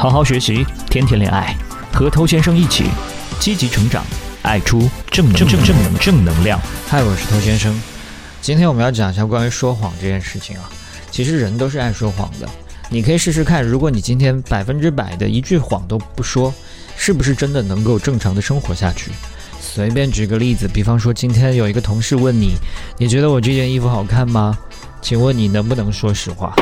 好好学习，天天恋爱，和头先生一起积极成长，爱出正能量。嗨，我是头先生，今天我们要讲一下关于说谎这件事情啊。其实人都是爱说谎的，你可以试试看，如果你今天100%的一句谎都不说，是不是真的能够正常的生活下去？随便举个例子，比方说今天有一个同事问你，你觉得我这件衣服好看吗？请问你能不能说实话？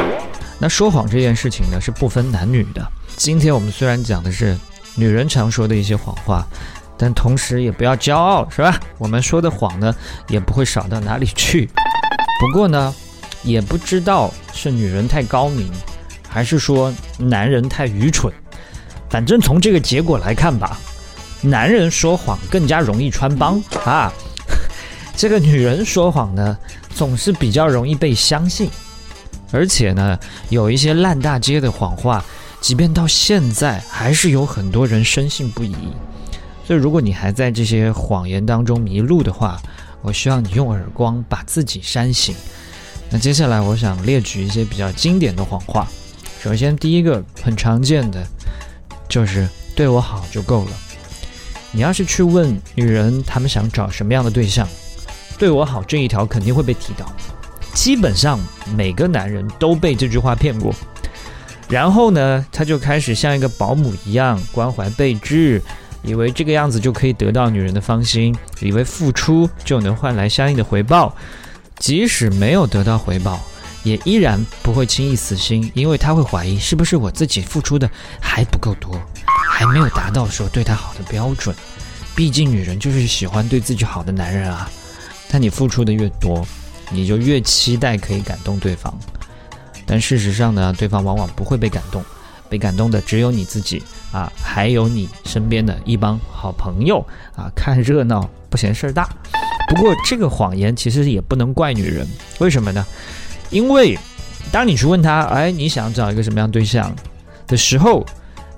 那说谎这件事情呢，是不分男女的。今天我们虽然讲的是女人常说的一些谎话，但同时也不要骄傲，是吧？我们说的谎呢，也不会少到哪里去。不过呢，也不知道是女人太高明，还是说男人太愚蠢。反正从这个结果来看吧，男人说谎更加容易穿帮啊，这个女人说谎呢，总是比较容易被相信。而且呢，有一些烂大街的谎话，即便到现在还是有很多人深信不疑。所以如果你还在这些谎言当中迷路的话，我希望你用耳光把自己扇醒。那接下来我想列举一些比较经典的谎话。首先第一个很常见的就是对我好就够了。你要是去问女人她们想找什么样的对象，对我好这一条肯定会被提到。基本上每个男人都被这句话骗过，然后呢，他就开始像一个保姆一样关怀备至，以为这个样子就可以得到女人的芳心，以为付出就能换来相应的回报。即使没有得到回报，也依然不会轻易死心，因为他会怀疑是不是我自己付出的还不够多，还没有达到说对他好的标准。毕竟女人就是喜欢对自己好的男人啊，但你付出的越多，你就越期待可以感动对方，但事实上呢，对方往往不会被感动，被感动的只有你自己啊，还有你身边的一帮好朋友啊，看热闹不嫌事儿大。不过这个谎言其实也不能怪女人，为什么呢？因为当你去问他，哎，你想找一个什么样对象的时候，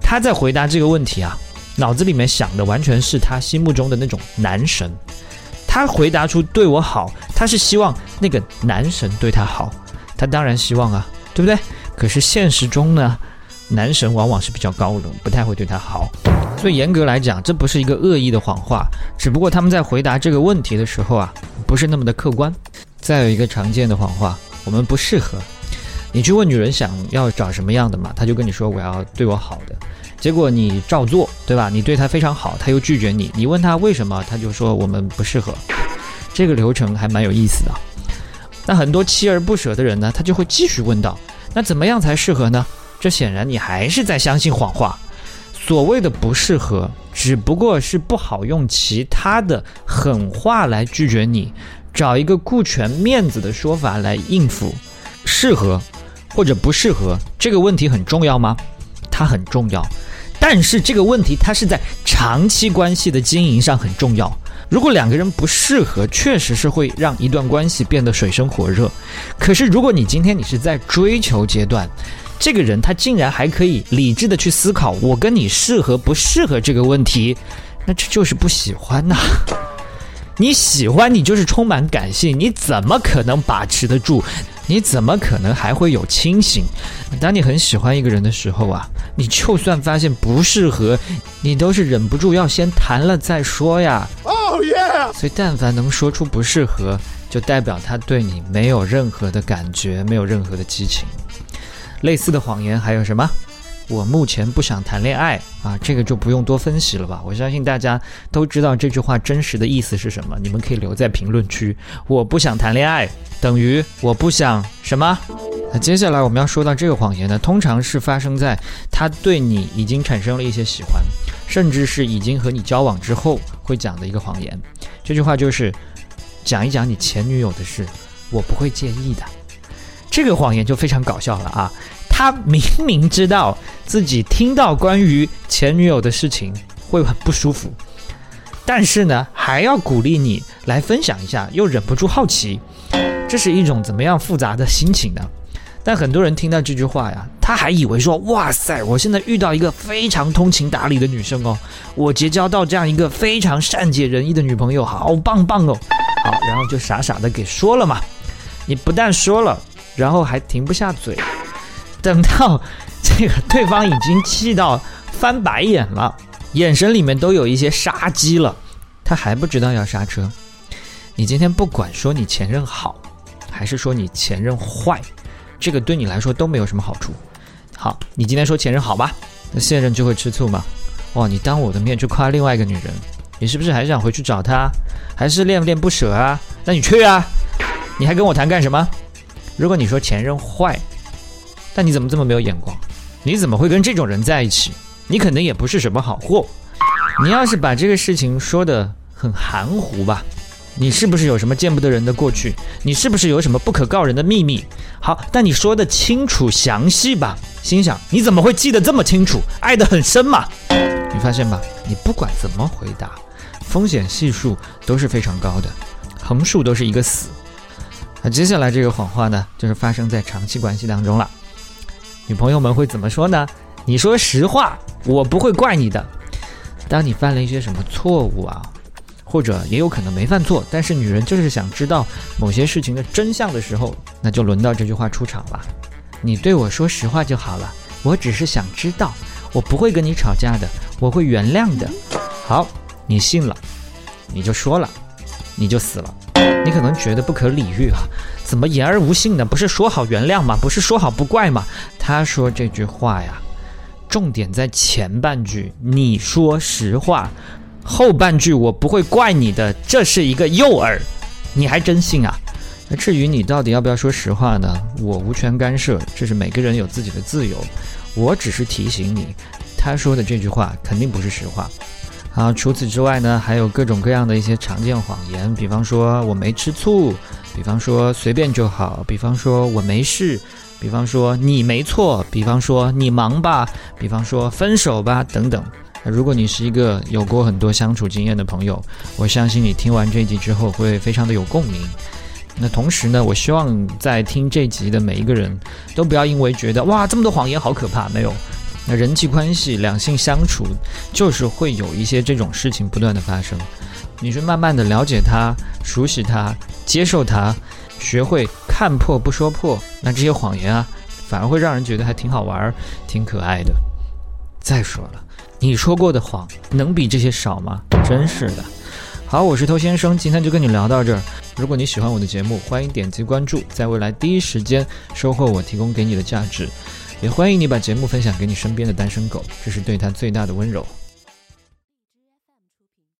他在回答这个问题啊，脑子里面想的完全是他心目中的那种男神。他回答出对我好，他是希望那个男神对他好，他当然希望啊，对不对？可是现实中呢，男神往往是比较高冷，不太会对他好。所以严格来讲，这不是一个恶意的谎话，只不过他们在回答这个问题的时候啊，不是那么的客观。再有一个常见的谎话，我们不适合。你去问女人想要找什么样的嘛，她就跟你说我要对我好的，结果你照做，对吧？你对她非常好，她又拒绝你，你问她为什么，她就说我们不适合。这个流程还蛮有意思的。那很多锲而不舍的人呢，他就会继续问到，那怎么样才适合呢？这显然你还是在相信谎话。所谓的不适合，只不过是不好用其他的狠话来拒绝你，找一个顾全面子的说法来应付。适合或者不适合这个问题很重要吗？它很重要，但是这个问题它是在长期关系的经营上很重要。如果两个人不适合，确实是会让一段关系变得水深火热。可是如果你今天你是在追求阶段，这个人他竟然还可以理智的去思考我跟你适合不适合这个问题，那这就是不喜欢呐。你喜欢你就是充满感性，你怎么可能把持得住？你怎么可能还会有清醒？当你很喜欢一个人的时候啊，你就算发现不适合，你都是忍不住要先谈了再说呀。Oh yeah！ 所以但凡能说出不适合，就代表他对你没有任何的感觉，没有任何的激情。类似的谎言还有什么？我目前不想谈恋爱啊，这个就不用多分析了吧。我相信大家都知道这句话真实的意思是什么，你们可以留在评论区。我不想谈恋爱等于我不想什么？那接下来我们要说到这个谎言呢，通常是发生在他对你已经产生了一些喜欢，甚至是已经和你交往之后会讲的一个谎言。这句话就是讲一讲你前女友的事，我不会介意的。这个谎言就非常搞笑了啊！他明明知道自己听到关于前女友的事情会很不舒服，但是呢，还要鼓励你来分享一下，又忍不住好奇，这是一种怎么样复杂的心情呢？但很多人听到这句话呀，他还以为说，哇塞，我现在遇到一个非常通情达理的女生哦，我结交到这样一个非常善解人意的女朋友，好棒棒哦，好，然后就傻傻的给说了嘛。你不但说了，然后还停不下嘴。等到这个对方已经气到翻白眼了，眼神里面都有一些杀机了，他还不知道要刹车。你今天不管说你前任好还是说你前任坏，这个对你来说都没有什么好处。好，你今天说前任好吧，那现任就会吃醋嘛。哇，你当我的面去夸另外一个女人，你是不是还想回去找她？还是恋不恋不舍啊？那你去啊，你还跟我谈干什么？如果你说前任坏，但你怎么这么没有眼光？你怎么会跟这种人在一起？你可能也不是什么好货。你要是把这个事情说得很含糊吧，你是不是有什么见不得人的过去？你是不是有什么不可告人的秘密？好，但你说得清楚详细吧。心想，你怎么会记得这么清楚？爱得很深嘛。你发现吧，你不管怎么回答，风险系数都是非常高的，横竖都是一个死。接下来这个谎话呢，就是发生在长期关系当中了。女朋友们会怎么说呢？你说实话，我不会怪你的。当你犯了一些什么错误啊，或者也有可能没犯错，但是女人就是想知道某些事情的真相的时候，那就轮到这句话出场了。你对我说实话就好了，我只是想知道，我不会跟你吵架的，我会原谅的。好，你信了，你就说了，你就死了。你可能觉得不可理喻啊，怎么言而无信呢？不是说好原谅吗？不是说好不怪吗？他说这句话呀，重点在前半句，你说实话。后半句我不会怪你的，这是一个诱饵，你还真信啊？至于你到底要不要说实话呢，我无权干涉，这是每个人有自己的自由。我只是提醒你，他说的这句话肯定不是实话啊。除此之外呢，还有各种各样的一些常见谎言，比方说我没吃醋，比方说随便就好，比方说我没事，比方说你没错，比方说你忙吧，比方说分手吧，等等。如果你是一个有过很多相处经验的朋友，我相信你听完这一集之后会非常的有共鸣。那同时呢，我希望在听这集的每一个人都不要因为觉得哇这么多谎言好可怕，没有。那人际关系两性相处就是会有一些这种事情不断的发生，你去慢慢的了解它，熟悉它，接受它，学会看破不说破，那这些谎言啊反而会让人觉得还挺好玩挺可爱的。再说了，你说过的谎能比这些少吗？真是的。好，我是偷先生，今天就跟你聊到这儿。如果你喜欢我的节目，欢迎点击关注，在未来第一时间收获我提供给你的价值，也欢迎你把节目分享给你身边的单身狗，这是对他最大的温柔。